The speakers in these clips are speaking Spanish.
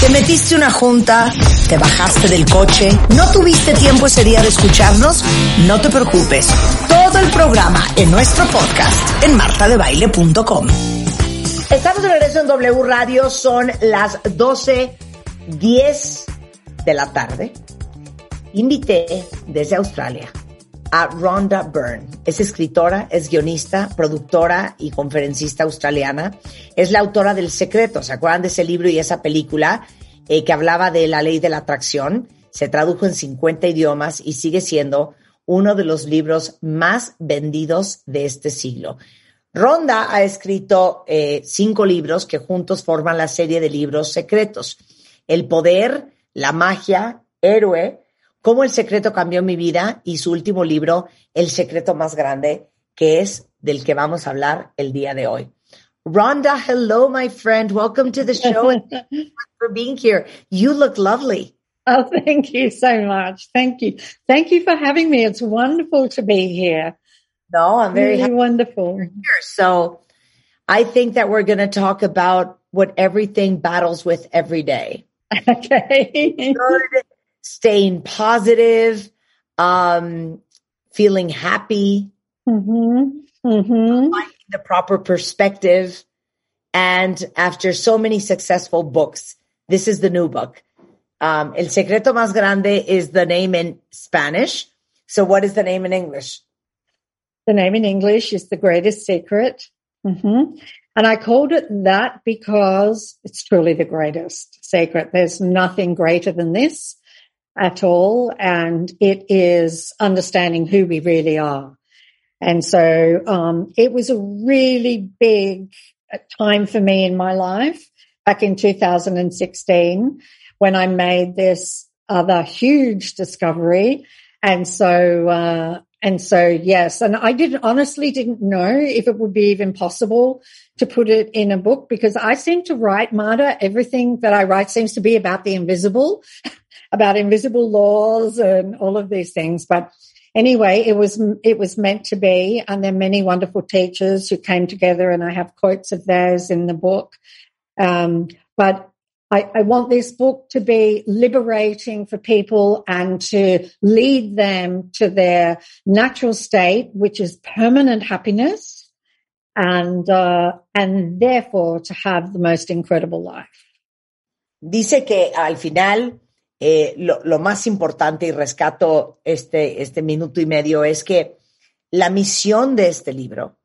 Te metiste una junta, te bajaste del coche, no tuviste tiempo ese día de escucharnos, no te preocupes. Todo el programa en nuestro podcast en martadebaile.com. Estamos de regreso en W Radio, son las 12:10 de la tarde. Invité desde Australia a Rhonda Byrne. Es escritora, es guionista, productora y conferencista australiana. Es la autora del Secreto. ¿Se acuerdan de ese libro y esa película que hablaba de la ley de la atracción? Se tradujo en 50 idiomas y sigue siendo uno de los libros más vendidos de este siglo. Rhonda ha escrito 5 libros que juntos forman la serie de libros secretos. El poder, la magia, héroe, cómo el secreto cambió mi vida, y su último libro, El secreto más grande, que es del que vamos a hablar el día de hoy. Rhonda, hello, my friend. Welcome to the show and thank you for being here. You look lovely. Oh, thank you so much. Thank you. Thank you for having me. It's wonderful to be here. No, I'm very happy. Wonderful. So I think that we're going to talk about what everything battles with every day. Okay. Staying positive, feeling happy, finding the proper perspective. And after so many successful books, this is the new book. El secreto más grande is the name in Spanish. So what is the name in English? The name in English is The Greatest Secret. And I called it that because it's truly the greatest secret. There's nothing greater than this at all, and it is understanding who we really are. And so it was a really big time for me in my life back in 2016 when I made this other huge discovery. And so yes, and I honestly didn't know if it would be even possible to put it in a book, because I seem to write, Marta, everything that I write seems to be about the invisible, about invisible laws and all of these things. But anyway, it was meant to be, and there are many wonderful teachers who came together, and I have quotes of theirs in the book. But I want this book to be liberating for people and to lead them to their natural state, which is permanent happiness, and therefore to have the most incredible life. Dice que al final lo más importante, y rescato este minuto y medio, es que la misión de este libro,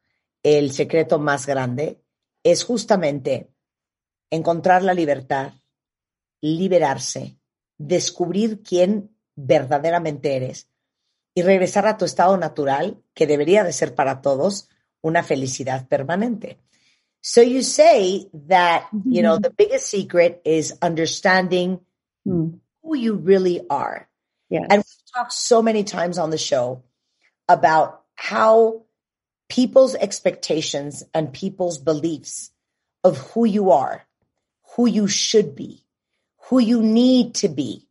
El secreto más grande, es justamente encontrar la libertad, liberarse, descubrir quién verdaderamente eres y regresar a tu estado natural, que debería de ser para todos una felicidad permanente. So you say that, you know, the biggest secret is understanding who you really are. Yes. And we've talked so many times on the show about how people's expectations and people's beliefs of who you are, who you should be, who you need to be,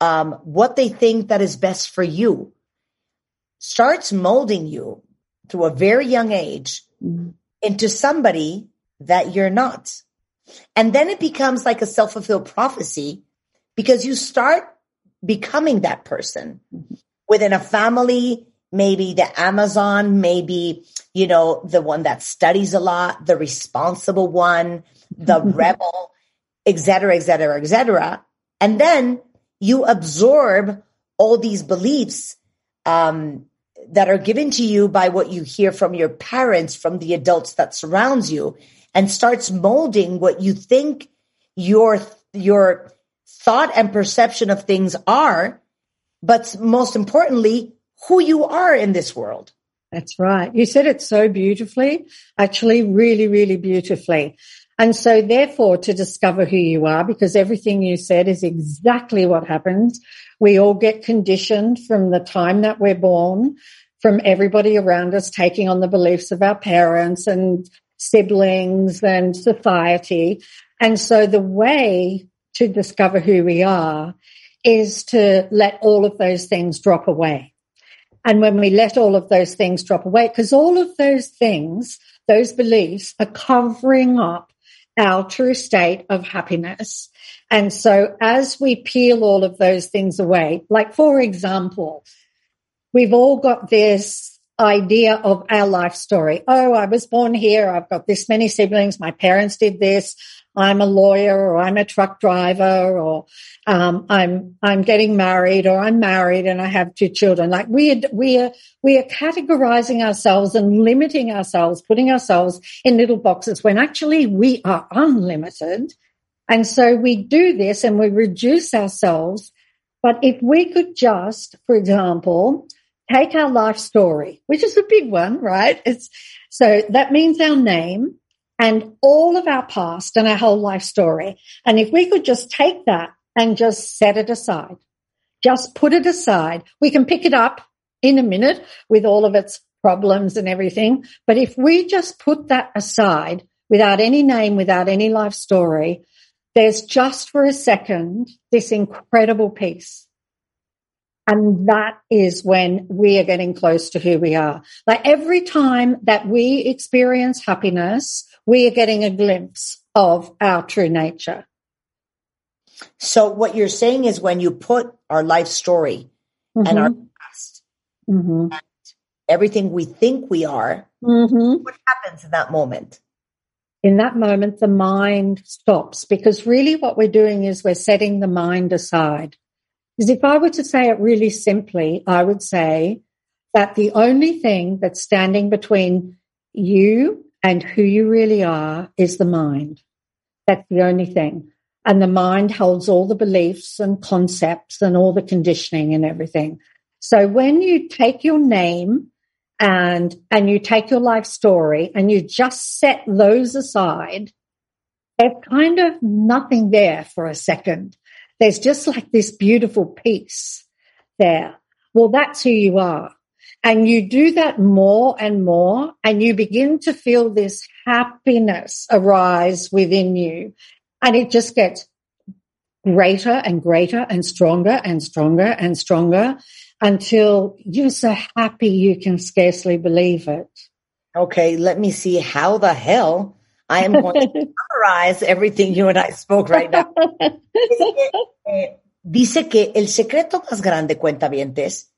what they think that is best for you, starts molding you through a very young age into somebody that you're not. And then it becomes like a self-fulfilled prophecy, because you start becoming that person within a family, maybe the Amazon, maybe, you know, the one that studies a lot, the responsible one, the rebel, et cetera, et cetera, et cetera. And then you absorb all these beliefs that are given to you by what you hear from your parents, from the adults that surrounds you, and starts molding what you think your thought and perception of things are, but most importantly, who you are in this world. That's right. You said it so beautifully, actually, really, really beautifully. And so therefore, to discover who you are, because everything you said is exactly what happens. We all get conditioned from the time that we're born, from everybody around us, taking on the beliefs of our parents and siblings and society. And so the way to discover who we are is to let all of those things drop away. And when we let all of those things drop away, because all of those things, those beliefs, are covering up our true state of happiness. And so as we peel all of those things away, like, for example, we've all got this idea of our life story. Oh, I was born here. I've got this many siblings. My parents did this. I'm a lawyer, or I'm a truck driver, or I'm getting married, or I'm married and I have two children. Like, we are categorizing ourselves and limiting ourselves, putting ourselves in little boxes when actually we are unlimited. And so we do this and we reduce ourselves. But if we could just, for example, take our life story, which is a big one, right? So that means our name and all of our past and our whole life story. And if we could just take that and just set it aside, just put it aside, we can pick it up in a minute with all of its problems and everything. But if we just put that aside without any name, without any life story, there's just for a second this incredible peace. And that is when we are getting close to who we are. Like, every time that we experience happiness, we are getting a glimpse of our true nature. So what you're saying is, when you put our life story and our past, and everything we think we are, what happens in that moment? In that moment, the mind stops, because really what we're doing is we're setting the mind aside. Because if I were to say it really simply, I would say that the only thing that's standing between you and who you really are is the mind. That's the only thing. And the mind holds all the beliefs and concepts and all the conditioning and everything. So when you take your name and you take your life story and you just set those aside, there's kind of nothing there for a second. There's just like this beautiful peace there. Well, that's who you are. And you do that more and more, and you begin to feel this happiness arise within you. And it just gets greater and greater and stronger and stronger and stronger until you're so happy you can scarcely believe it. Okay, let me see how the hell I am going to summarize everything you and I spoke right now. Dice que el secreto más grande, cuentavientes,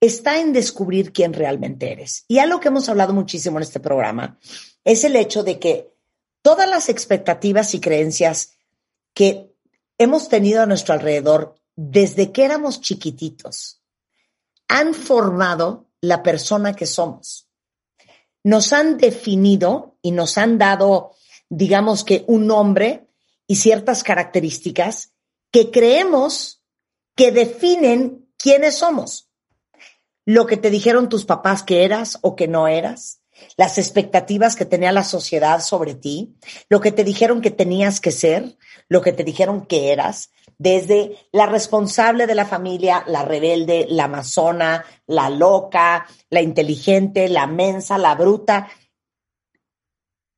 está en descubrir quién realmente eres. Y algo que hemos hablado muchísimo en este programa es el hecho de que todas las expectativas y creencias que hemos tenido a nuestro alrededor desde que éramos chiquititos han formado la persona que somos. Nos han definido y nos han dado, digamos que, un nombre y ciertas características que creemos que definen quiénes somos. Lo que te dijeron tus papás que eras o que no eras, las expectativas que tenía la sociedad sobre ti, lo que te dijeron que tenías que ser, lo que te dijeron que eras, desde la responsable de la familia, la rebelde, la amazona, la loca, la inteligente, la mensa, la bruta.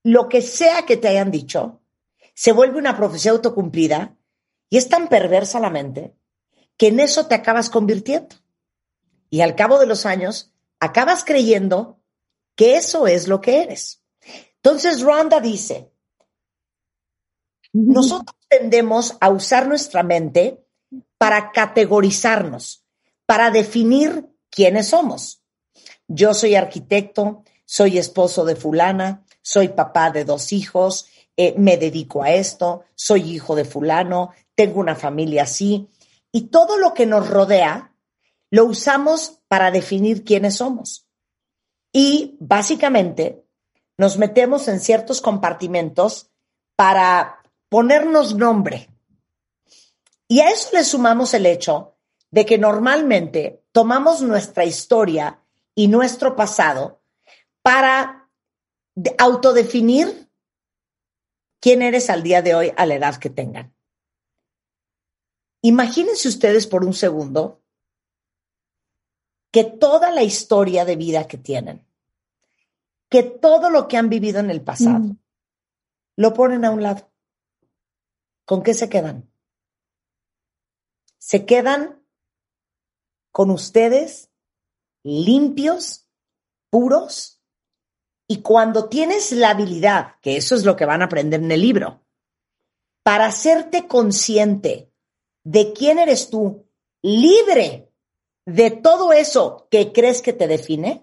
Lo que sea que te hayan dicho, se vuelve una profecía autocumplida y es tan perversa la mente que en eso te acabas convirtiendo. Y al cabo de los años, acabas creyendo que eso es lo que eres. Entonces, Rhonda dice, nosotros tendemos a usar nuestra mente para categorizarnos, para definir quiénes somos. Yo soy arquitecto, soy esposo de fulana, soy papá de 2 hijos, me dedico a esto, soy hijo de fulano, tengo una familia así. Y todo lo que nos rodea lo usamos para definir quiénes somos. Y básicamente nos metemos en ciertos compartimentos para ponernos nombre. Y a eso le sumamos el hecho de que normalmente tomamos nuestra historia y nuestro pasado para autodefinir quién eres al día de hoy, a la edad que tengan. Imagínense ustedes por un segundo que toda la historia de vida que tienen, que todo lo que han vivido en el pasado, lo ponen a un lado. ¿Con qué se quedan? Se quedan con ustedes limpios, puros Y cuando tienes la habilidad, que eso es lo que van a aprender en el libro, para hacerte consciente de quién eres tú, libre de todo eso que crees que te define,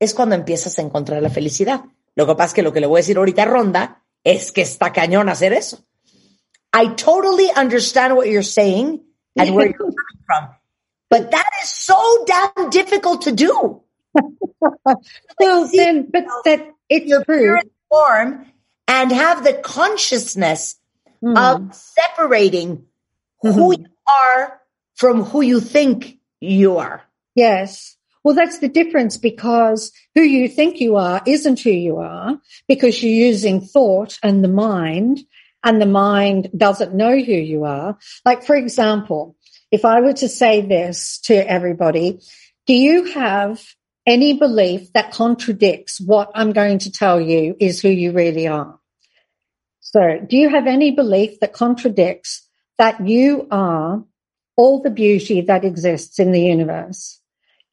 es cuando empiezas a encontrar la felicidad. Lo que pasa es que lo que le voy a decir ahorita a Rhonda es que está cañón hacer eso. I totally understand what you're saying and where you're coming from, but that is so damn difficult to do. So then, but that it's your true form and have the consciousness of separating who you are from who you think you are. Yes. Well, that's the difference, because who you think you are isn't who you are, because you're using thought and the mind doesn't know who you are. Like, for example, if I were to say this to everybody, do you have any belief that contradicts what I'm going to tell you is who you really are? So do you have any belief that contradicts that you are all the beauty that exists in the universe?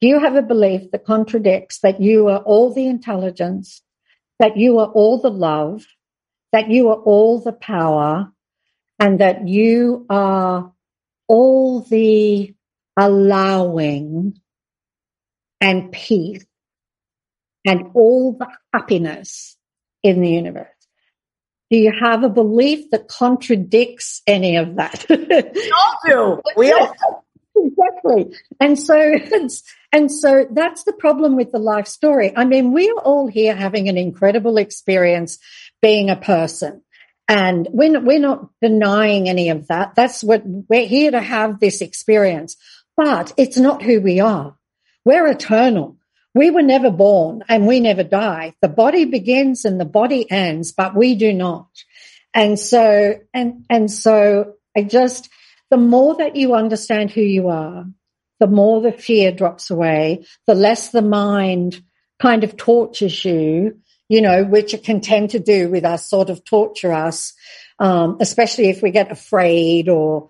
Do you have a belief that contradicts that you are all the intelligence, that you are all the love, that you are all the power, and that you are all the allowing and peace, and all the happiness in the universe? Do you have a belief that contradicts any of that? We all do. We all do. Exactly. And so that's the problem with the life story. I mean, we're all here having an incredible experience being a person. And we're not denying any of that. That's what we're here to have, this experience. But it's not who we are. We're eternal. We were never born and we never die. The body begins and the body ends, but we do not. And so I just, the more that you understand who you are, the more the fear drops away, the less the mind kind of tortures you, you know, which it can tend to do with us, sort of torture us, especially if we get afraid or,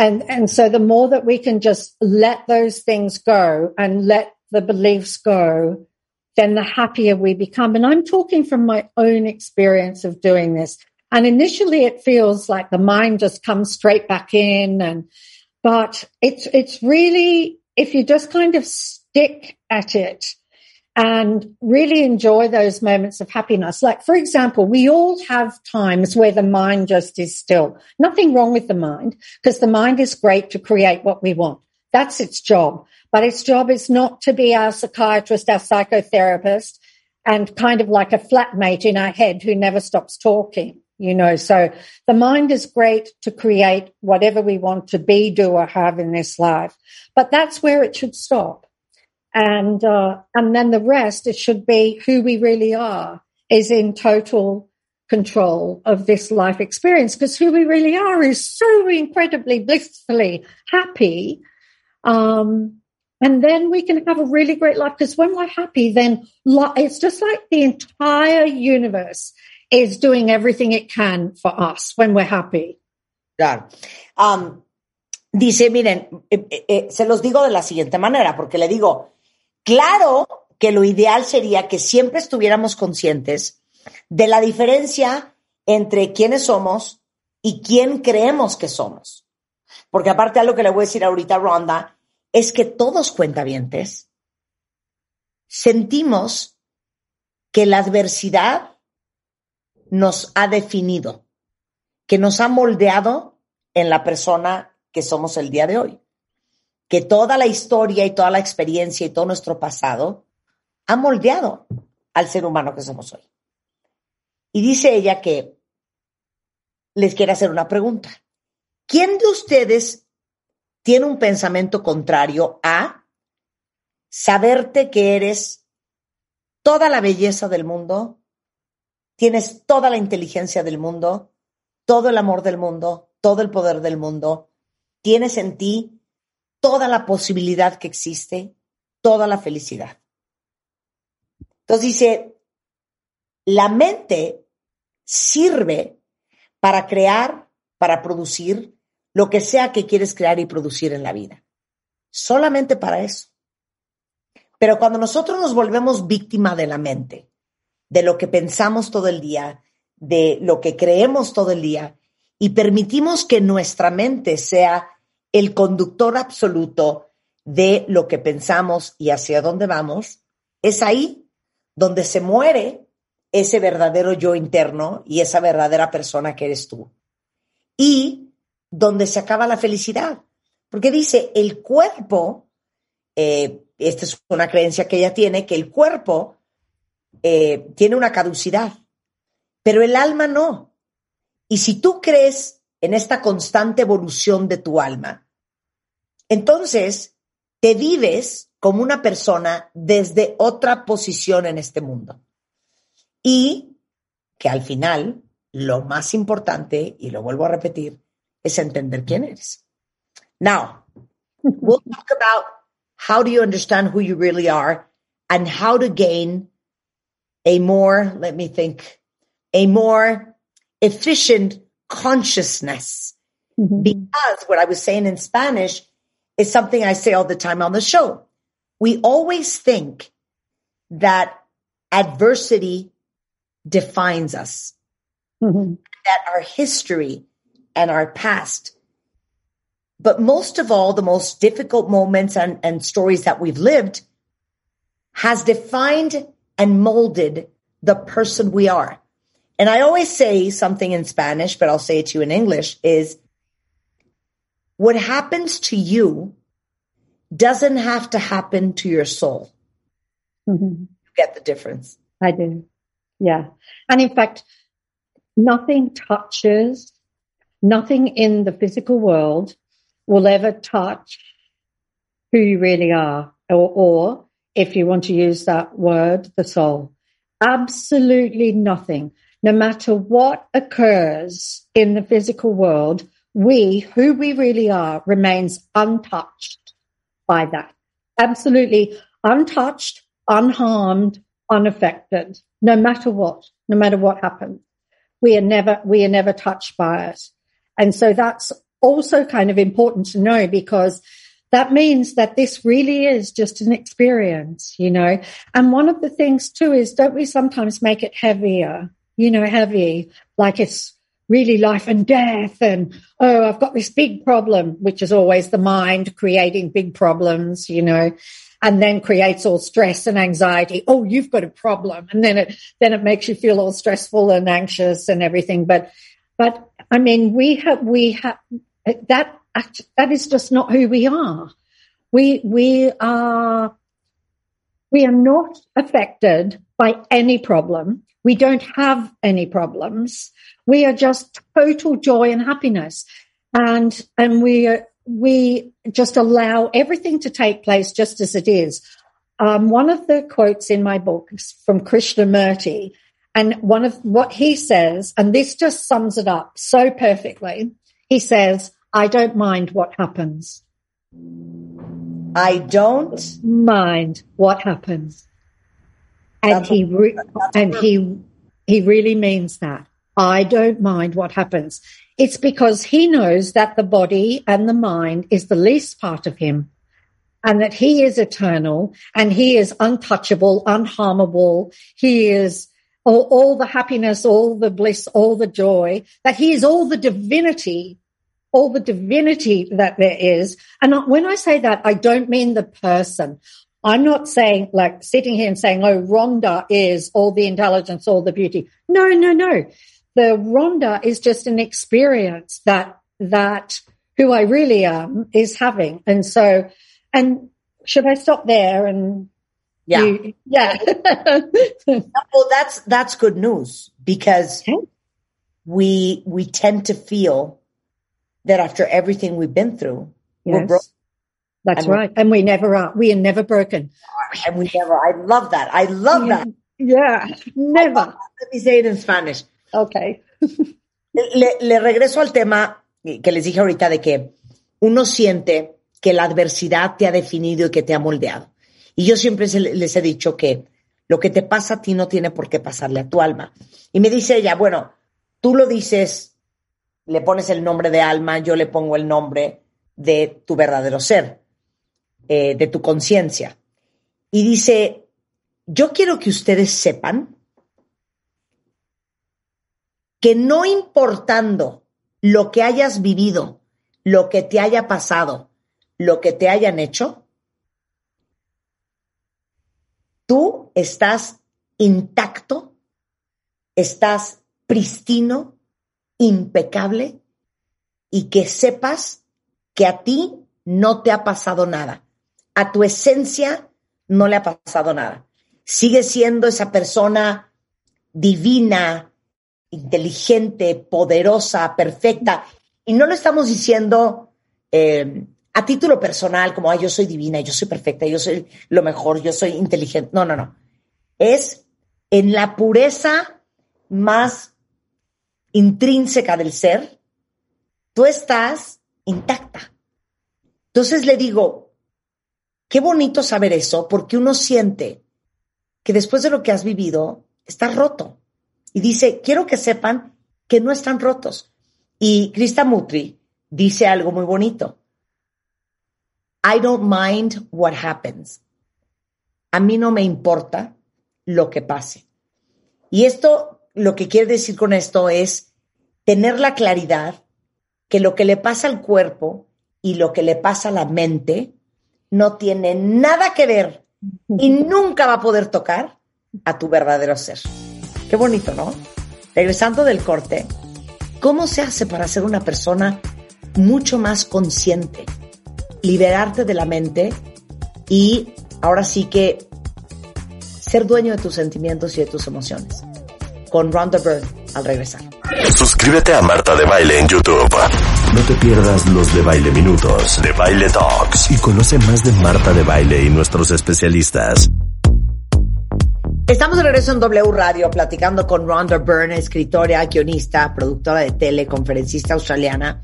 And so the more that we can just let those things go and let the beliefs go, then the happier we become. And I'm talking from my own experience of doing this. And initially it feels like the mind just comes straight back in. But it's really, if you just kind of stick at it and really enjoy those moments of happiness. Like, for example, we all have times where the mind just is still. Nothing wrong with the mind, because the mind is great to create what we want. That's its job. But its job is not to be our psychiatrist, our psychotherapist, and kind of like a flatmate in our head who never stops talking, you know. So the mind is great to create whatever we want to be, do, or have in this life. But that's where it should stop. And then the rest, it should be who we really are, is in total control of this life experience, because who we really are is so incredibly blissfully happy. And then we can have a really great life, because when we're happy, then it's just like the entire universe is doing everything it can for us when we're happy. Claro. Dice, miren, se los digo de la siguiente manera, porque le digo, claro que lo ideal sería que siempre estuviéramos conscientes de la diferencia entre quiénes somos y quién creemos que somos. Porque aparte, algo que le voy a decir ahorita a Rhonda es que todos cuentavientes sentimos que la adversidad nos ha definido, que nos ha moldeado en la persona que somos el día de hoy, que toda la historia y toda la experiencia y todo nuestro pasado ha moldeado al ser humano que somos hoy. Y dice ella que les quiere hacer una pregunta. ¿Quién de ustedes tiene un pensamiento contrario a saberte que eres toda la belleza del mundo, tienes toda la inteligencia del mundo, todo el amor del mundo, todo el poder del mundo? Tienes en ti toda la posibilidad que existe, toda la felicidad. Entonces dice, la mente sirve para crear, para producir lo que sea que quieres crear y producir en la vida. Solamente para eso. Pero cuando nosotros nos volvemos víctima de la mente, de lo que pensamos todo el día, de lo que creemos todo el día, y permitimos que nuestra mente sea el conductor absoluto de lo que pensamos y hacia dónde vamos, es ahí donde se muere ese verdadero yo interno y esa verdadera persona que eres tú. Y donde se acaba la felicidad. Porque dice, el cuerpo, esta es una creencia que ella tiene, que el cuerpo tiene una caducidad, pero el alma no. Y si tú crees en esta constante evolución de tu alma, entonces te vives como una persona desde otra posición en este mundo. Y que al final, lo más importante, y lo vuelvo a repetir, es entender quién eres. Now, we'll talk about how do you understand who you really are and how to gain a more, a more efficient consciousness. Mm-hmm. Because what I was saying in Spanish is something I say all the time on the show. We always think that adversity defines us, mm-hmm. that our history and our past. But most of all, the most difficult moments and stories that we've lived has defined and molded the person we are. And I always say something in Spanish, but I'll say it to you in English, is what happens to you doesn't have to happen to your soul. Mm-hmm. You get the difference. I do. Yeah. And in fact, nothing touches, nothing in the physical world will ever touch who you really are, or if you want to use that word, the soul. Absolutely nothing. No matter what occurs in the physical world, we, who we really are, remains untouched by that. Absolutely untouched, unharmed, unaffected, no matter what happens. We are never touched by it. And so that's also kind of important to know, because that means that this really is just an experience, you know. And one of the things too is, don't we sometimes make it heavier, you know, heavy, like it's really life and death and, oh, I've got this big problem, which is always the mind creating big problems, you know, and then creates all stress and anxiety. Oh, you've got a problem. And then it makes you feel all stressful and anxious and everything. But I mean, we have that is just not who we are. We are not affected by any problem. We don't have any problems. We are just total joy and happiness. And we just allow everything to take place just as it is. One of the quotes in my book is from Krishnamurti, and one of what he says, and this just sums it up so perfectly, he says, I don't mind what happens. I don't mind what happens. And he really means that. I don't mind what happens. It's because he knows that the body and the mind is the least part of him, and that he is eternal, and he is untouchable, unharmable. He is all the happiness, all the bliss, all the joy, that he is all the divinity that there is. And when I say that, I don't mean the person. I'm not saying, like, sitting here and saying, oh, Rhonda is all the intelligence, all the beauty. No. The Rhonda is just an experience that who I really am is having. And so, and should I stop there? And yeah. Well, that's good news, because we tend to feel that after everything we've been through, we're broken. That's right. And we never are. We are never broken. And we never. I love that. I love that. Yeah. Never. Let me say it in Spanish. Okay. Le regreso al tema que les dije ahorita, de que uno siente que la adversidad te ha definido y que te ha moldeado. Y yo siempre les he dicho que lo que te pasa a ti no tiene por qué pasarle a tu alma. Y me dice ella, bueno, tú lo dices, le pones el nombre de alma, yo le pongo el nombre de tu verdadero ser, de tu conciencia. Y dice, yo quiero que ustedes sepan que no importando lo que hayas vivido, lo que te haya pasado, lo que te hayan hecho, tú estás intacto, estás pristino, impecable, y que sepas que a ti no te ha pasado nada, a tu esencia no le ha pasado nada. Sigues siendo esa persona divina, inteligente, poderosa, perfecta. Y no lo estamos diciendo a título personal, como yo soy divina, yo soy perfecta, yo soy lo mejor, yo soy inteligente. No, no, no. Es en la pureza más intrínseca del ser, tú estás intacta. Entonces le digo, qué bonito saber eso, porque uno siente que después de lo que has vivido, estás roto. Y dice, quiero que sepan que no están rotos. Y Krishnamurti dice algo muy bonito. I don't mind what happens. A mí no me importa lo que pase. Y esto, lo que quiere decir con esto es tener la claridad que lo que le pasa al cuerpo y lo que le pasa a la mente no tiene nada que ver y nunca va a poder tocar a tu verdadero ser. Qué bonito, ¿no? Regresando del corte, ¿cómo se hace para ser una persona mucho más consciente? Liberarte de la mente y ahora sí que ser dueño de tus sentimientos y de tus emociones. Con Rhonda Byrne al regresar. Suscríbete a Marta de Baile en YouTube. No te pierdas los de Baile Minutos, de Baile Talks y conoce más de Marta de Baile y nuestros especialistas. Estamos de regreso en W Radio platicando con Rhonda Byrne, escritora, guionista, productora de tele, conferencista australiana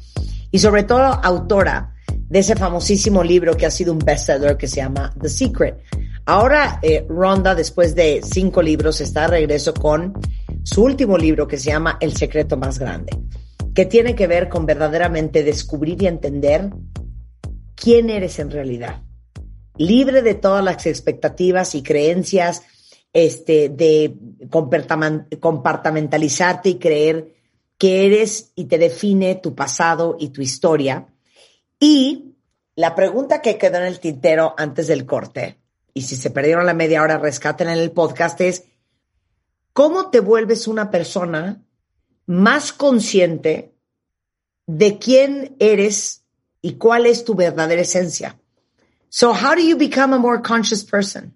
y sobre todo autora de ese famosísimo libro que ha sido un bestseller que se llama The Secret. Ahora Rhonda, después de 5 libros, está de regreso con su último libro que se llama El secreto más grande, que tiene que ver con verdaderamente descubrir y entender quién eres en realidad, libre de todas las expectativas y creencias, de compartamentalizarte y creer que eres y te define tu pasado y tu historia. Y la pregunta que quedó en el tintero antes del corte, y si se perdieron la media hora, rescaten en el podcast, es ¿cómo te vuelves una persona más consciente de quién eres y cuál es tu verdadera esencia? So, how do you become a more conscious person?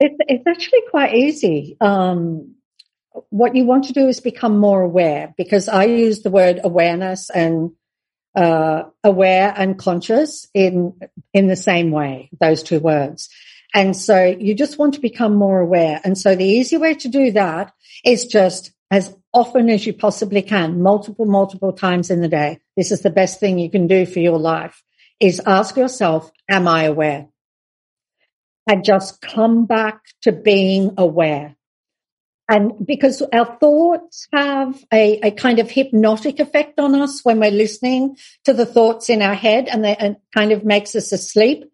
It's actually quite easy. What you want to do is become more aware, because I use the word awareness and aware and conscious in the same way, those two words. And so you just want to become more aware. And so the easy way to do that is just as often as you possibly can, multiple times in the day. This is the best thing you can do for your life, is ask yourself, am I aware? And just come back to being aware. And because our thoughts have a kind of hypnotic effect on us when we're listening to the thoughts in our head, and it kind of makes us asleep.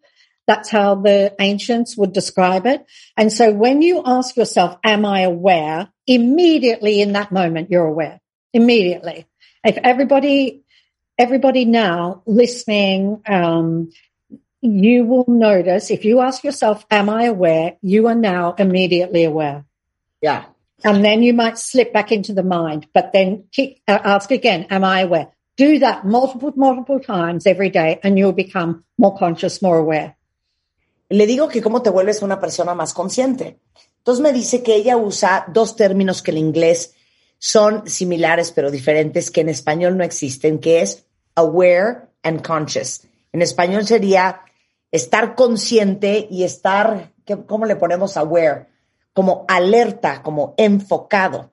That's how the ancients would describe it. And so when you ask yourself, am I aware? Immediately in that moment, you're aware. Immediately. If everybody now listening, you will notice, if you ask yourself, am I aware? You are now immediately aware. Yeah. And then you might slip back into the mind, but then ask again, am I aware? Do that multiple times every day and you'll become more conscious, more aware. Le digo que cómo te vuelves una persona más consciente. Entonces me dice que ella usa 2 términos que en inglés son similares pero diferentes, que en español no existen, que es aware and conscious. En español sería estar consciente y estar, ¿cómo le ponemos aware? Como alerta, como enfocado.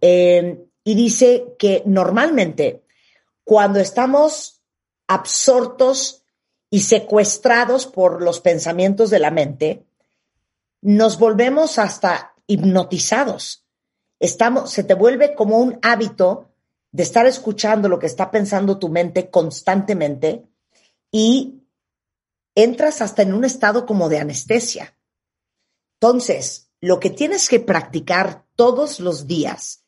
Y dice que normalmente cuando estamos absortos y secuestrados por los pensamientos de la mente, nos volvemos hasta hipnotizados. Se te vuelve como un hábito de estar escuchando lo que está pensando tu mente constantemente y entras hasta en un estado como de anestesia. Entonces, lo que tienes que practicar todos los días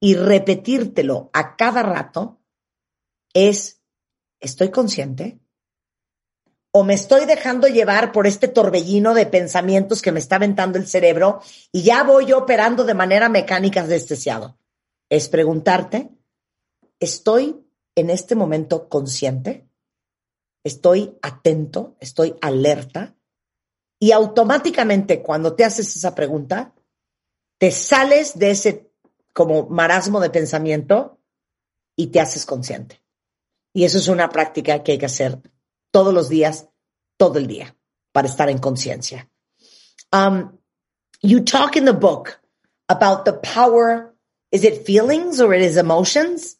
y repetírtelo a cada rato es, ¿estoy consciente? ¿O me estoy dejando llevar por este torbellino de pensamientos que me está aventando el cerebro y ya voy yo operando de manera mecánica anestesiado? Es preguntarte, ¿estoy en este momento consciente? ¿Estoy atento? ¿Estoy alerta? Y automáticamente cuando te haces esa pregunta, te sales de ese como marasmo de pensamiento y te haces consciente. Y eso es una práctica que hay que hacer todos los días, todo el día, para estar en conciencia. You talk in the book about the power, is it feelings or it is emotions?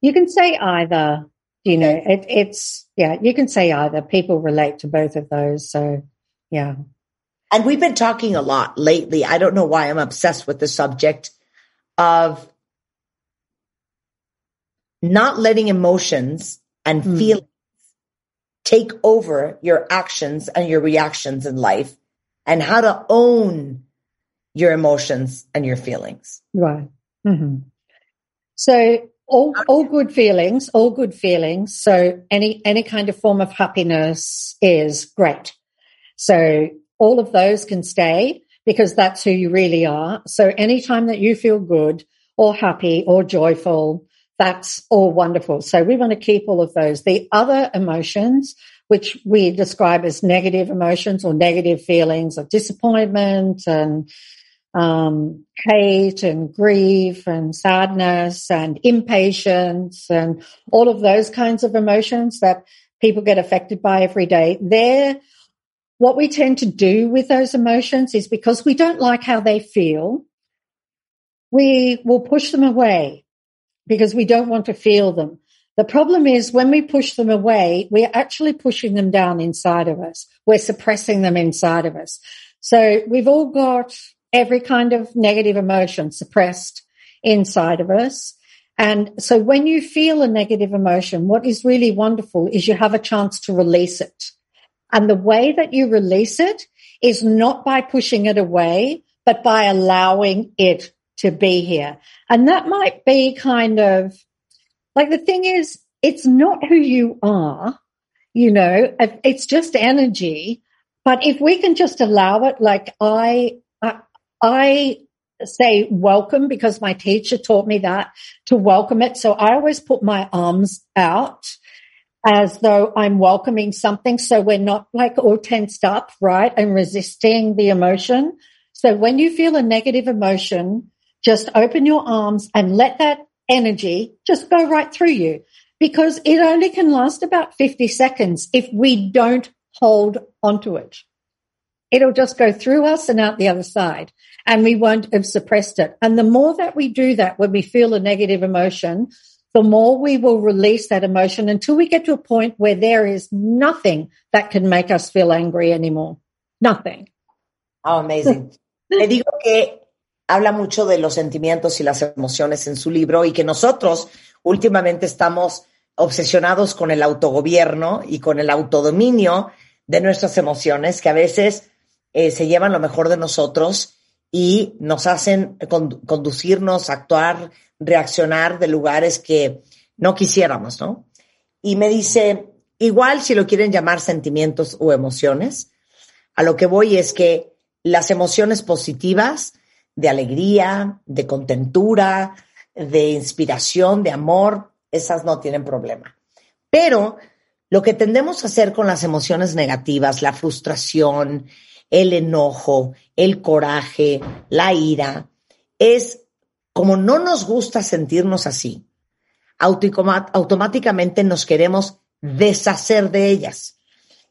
You can say either, you know, you can say either. People relate to both of those, so... Yeah. And we've been talking a lot lately. I don't know why I'm obsessed with the subject of not letting emotions and feelings take over your actions and your reactions in life and how to own your emotions and your feelings. Right. Mm-hmm. So all good feelings. So any kind of form of happiness is great. So all of those can stay because that's who you really are. So anytime that you feel good or happy or joyful, that's all wonderful. So we want to keep all of those. The other emotions, which we describe as negative emotions or negative feelings of disappointment and hate and grief and sadness and impatience and all of those kinds of emotions that people get affected by every day, what we tend to do with those emotions is because we don't like how they feel, we will push them away because we don't want to feel them. The problem is when we push them away, we're actually pushing them down inside of us. We're suppressing them inside of us. So we've all got every kind of negative emotion suppressed inside of us. And so when you feel a negative emotion, what is really wonderful is you have a chance to release it. And the way that you release it is not by pushing it away, but by allowing it to be here. And that might be kind of like, the thing is, it's not who you are, you know, it's just energy. But if we can just allow it, like I say welcome because my teacher taught me that, to welcome it. So I always put my arms out as though I'm welcoming something, so we're not like all tensed up, right, and resisting the emotion. So when you feel a negative emotion, just open your arms and let that energy just go right through you, because it only can last about 50 seconds if we don't hold onto it. It'll just go through us and out the other side, and we won't have suppressed it. And the more that we do that when we feel a negative emotion, the more we will release that emotion until we get to a point where there is nothing that can make us feel angry anymore. Nothing. Oh, amazing. Le digo que habla mucho de los sentimientos y las emociones en su libro y que nosotros últimamente estamos obsesionados con el autogobierno y con el autodominio de nuestras emociones, que a veces se llevan lo mejor de nosotros y nos hacen conducirnos, actuar, reaccionar de lugares que no quisiéramos, ¿no? Y me dice, igual si lo quieren llamar sentimientos o emociones, a lo que voy es que las emociones positivas de alegría, de contentura, de inspiración, de amor, esas no tienen problema. Pero lo que tendemos a hacer con las emociones negativas, la frustración, el enojo, el coraje, la ira, es como no nos gusta sentirnos así, automáticamente nos queremos deshacer de ellas.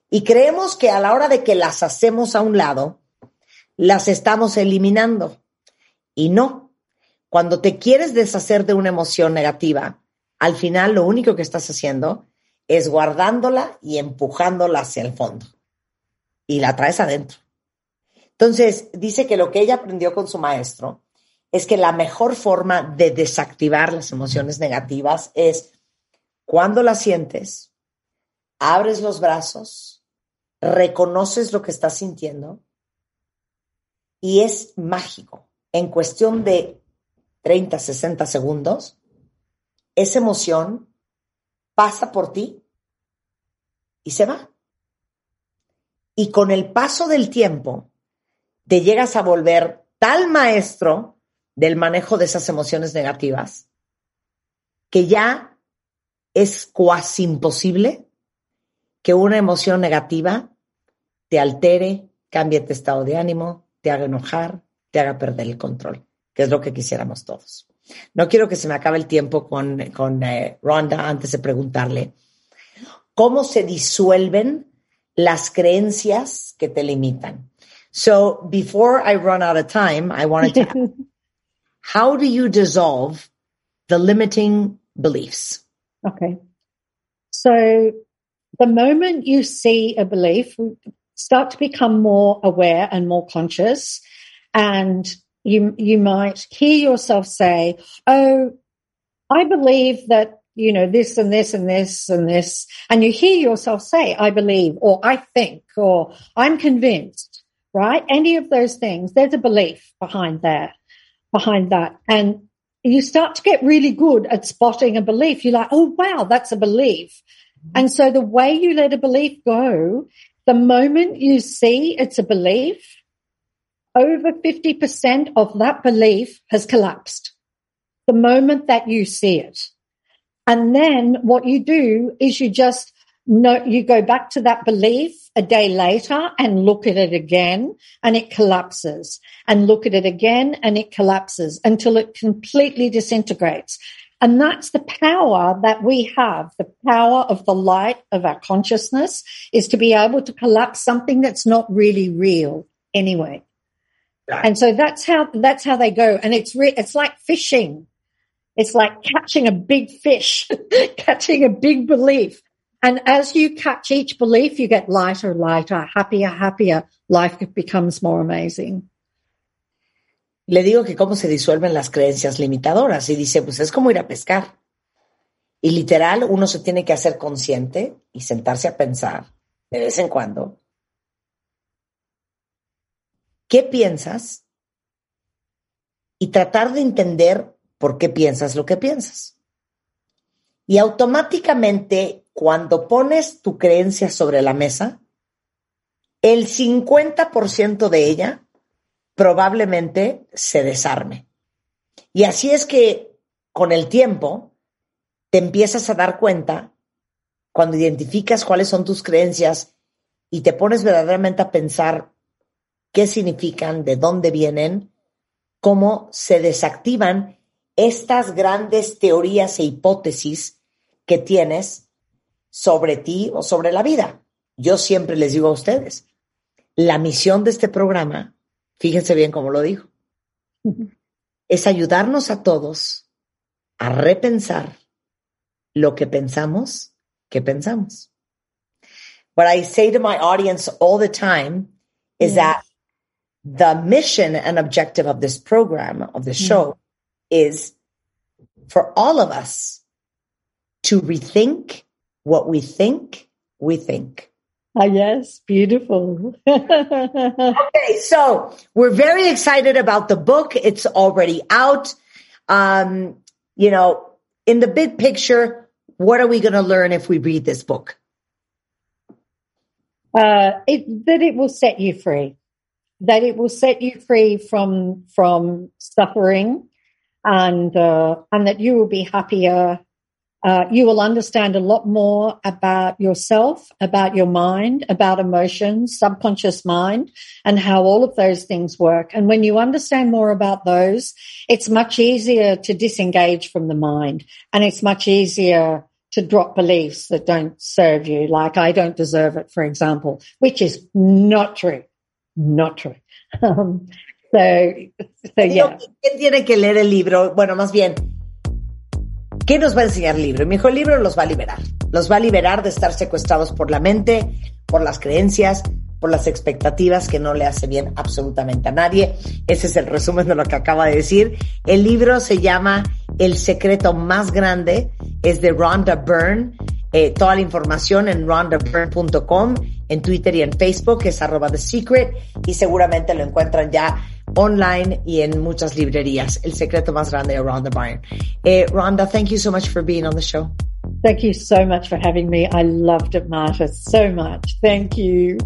Y creemos que a la hora de que las hacemos a un lado, las estamos eliminando. Y no. Cuando te quieres deshacer de una emoción negativa, al final lo único que estás haciendo es guardándola y empujándola hacia el fondo. Y la traes adentro. Entonces, dice que lo que ella aprendió con su maestro es que la mejor forma de desactivar las emociones negativas es cuando las sientes, abres los brazos, reconoces lo que estás sintiendo y es mágico. En cuestión de 30, 60 segundos, esa emoción pasa por ti y se va. Y con el paso del tiempo, te llegas a volver tal maestro del manejo de esas emociones negativas que ya es casi imposible que una emoción negativa te altere, cambie tu estado de ánimo, te haga enojar, te haga perder el control, que es lo que quisiéramos todos. No quiero que se me acabe el tiempo con Rhonda antes de preguntarle cómo se disuelven las creencias que te limitan. So, before I run out of time, I wanted to ask, how do you dissolve the limiting beliefs? Okay. So, the moment you see a belief, start to become more aware and more conscious. And you might hear yourself say, oh, I believe that, you know, this and this and this and this. And you hear yourself say, I believe, or I think, or I'm convinced, right? Any of those things, there's a belief behind that. And you start to get really good at spotting a belief. You're like, oh, wow, that's a belief. And so the way you let a belief go, the moment you see it's a belief, over 50% of that belief has collapsed the moment that you see it. And then what you do is you just know, you go back to that belief a day later and look at it again and it collapses, and look at it again and it collapses until it completely disintegrates. And that's the power that we have. The power of the light of our consciousness is to be able to collapse something that's not really real anyway. Right. And so that's how they go. And it's like fishing. It's like catching a big fish, catching a big belief. And as you catch each belief, you get lighter, lighter, happier, happier. Life becomes more amazing. Le digo que cómo se disuelven las creencias limitadoras y dice, pues es como ir a pescar. Y literal, uno se tiene que hacer consciente y sentarse a pensar de vez en cuando. ¿Qué piensas? Y tratar de entender por qué piensas lo que piensas. Y automáticamente, cuando pones tu creencia sobre la mesa, el 50% de ella probablemente se desarme. Y así es que con el tiempo te empiezas a dar cuenta, cuando identificas cuáles son tus creencias y te pones verdaderamente a pensar qué significan, de dónde vienen, cómo se desactivan estas grandes teorías e hipótesis que tienes sobre ti o sobre la vida. Yo siempre les digo a ustedes, la misión de este programa, fíjense bien cómo lo dijo, es ayudarnos a todos a repensar lo que pensamos que pensamos. What I say to my audience all the time is that the mission and objective of this program, of the show, is for all of us to rethink what we think we think. Ah, yes, beautiful. Okay, so we're very excited about the book. It's already out. You know, in the big picture, what are we going to learn if we read this book? That it will set you free. That it will set you free from suffering, and that you will be happier. You will understand a lot more about yourself, about your mind, about emotions, subconscious mind, and how all of those things work. And when you understand more about those, it's much easier to disengage from the mind, and it's much easier to drop beliefs that don't serve you, like I don't deserve it, for example, which is not true. Not true. So yeah. ¿Quién tiene que leer el libro? Bueno, más bien, ¿qué nos va a enseñar el libro? Mi hijo, el libro los va a liberar. Los va a liberar de estar secuestrados por la mente, por las creencias, por las expectativas, que no le hace bien absolutamente a nadie. Ese es el resumen de lo que acaba de decir. El libro se llama El secreto más grande. Es de Rhonda Byrne. Toda la información en rhondabyrne.com. en Twitter y en Facebook, que es @The Secret, y seguramente lo encuentran ya online y en muchas librerías. El secreto más grande de Rhonda Byrne. Rhonda, thank you so much for being on the show. Thank you so much for having me. I loved it, Marta, so much. Thank you.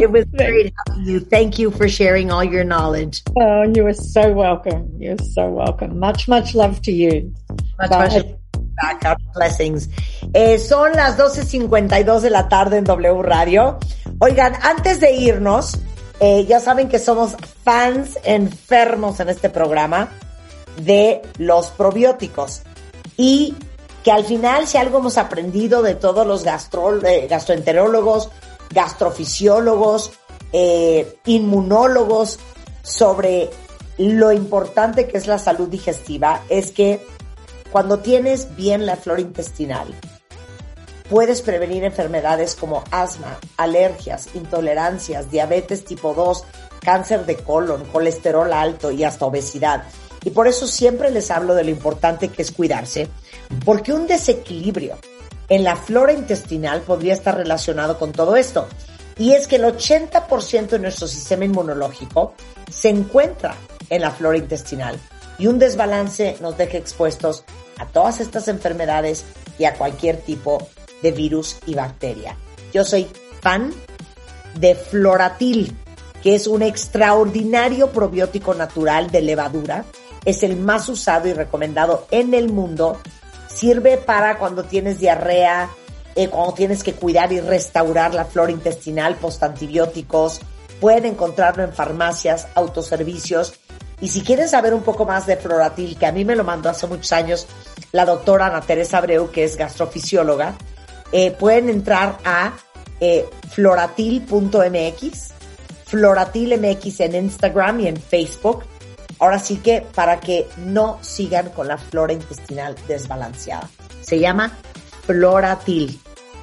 It was great having you. Thank you for sharing all your knowledge. Oh, you are so welcome. You're so welcome. Much, much love to you. Much back up. Blessings. Son las 12:52 de la tarde en W Radio. Oigan, antes de irnos, ya saben que somos fans enfermos en este programa de los probióticos. Y que al final, si algo hemos aprendido de todos los gastroenterólogos, gastrofisiólogos, inmunólogos, sobre lo importante que es la salud digestiva, es que cuando tienes bien la flora intestinal, puedes prevenir enfermedades como asma, alergias, intolerancias, diabetes tipo 2, cáncer de colon, colesterol alto y hasta obesidad. Y por eso siempre les hablo de lo importante que es cuidarse, porque un desequilibrio en la flora intestinal podría estar relacionado con todo esto. Y es que el 80% de nuestro sistema inmunológico se encuentra en la flora intestinal. Y un desbalance nos deja expuestos a todas estas enfermedades y a cualquier tipo de virus y bacteria. Yo soy fan de Floratil, que es un extraordinario probiótico natural de levadura. Es el más usado y recomendado en el mundo. Sirve para cuando tienes diarrea, cuando tienes que cuidar y restaurar la flora intestinal post antibióticos. Pueden encontrarlo en farmacias, autoservicios. Y si quieren saber un poco más de Floratil, que a mí me lo mandó hace muchos años la doctora Ana Teresa Abreu, que es gastrofisióloga, pueden entrar a floratil.mx, floratilmx en Instagram y en Facebook. Ahora sí que para que no sigan con la flora intestinal desbalanceada. Se llama Floratil.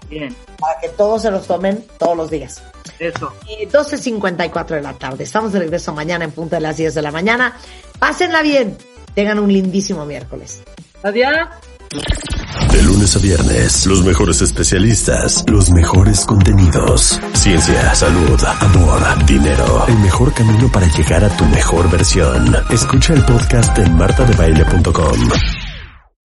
Bien. Para que todos se los tomen todos los días. Eso. 12:54 de la tarde. Estamos de regreso mañana en punto de las 10 de la mañana. Pásenla bien. Tengan un lindísimo miércoles. Adiós. De lunes a viernes, los mejores especialistas, los mejores contenidos, ciencia, salud, amor, dinero, el mejor camino para llegar a tu mejor versión. Escucha el podcast en martadebaile.com.